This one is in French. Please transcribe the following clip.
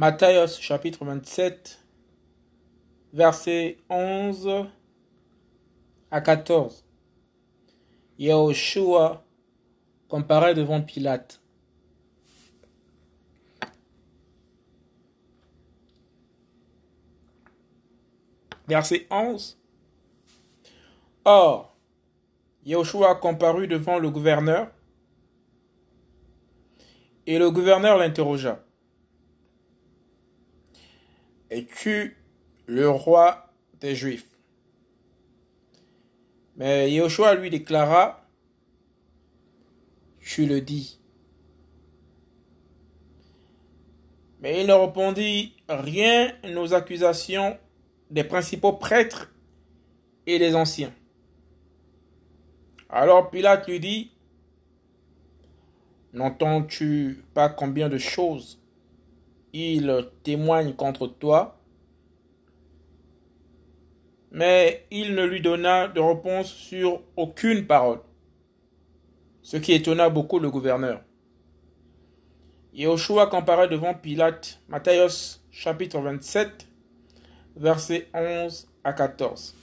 Matthieu chapitre 27, versets 11 à 14. Yahushua comparaît devant Pilate. Verset 11. Or, Yoshua comparut devant le gouverneur, et le gouverneur l'interrogea. « Es-tu le roi des Juifs ?» Mais Yoshua lui déclara, « Tu le dis. » Mais il ne répondit rien aux accusations des principaux prêtres et des anciens. Alors Pilate lui dit, « N'entends-tu pas combien de choses ils témoignent contre toi ?» Mais il ne lui donna de réponse sur aucune parole, ce qui étonna beaucoup le gouverneur. Yahushua comparait devant Pilate, Matthieu chapitre 27, versets 11 à 14.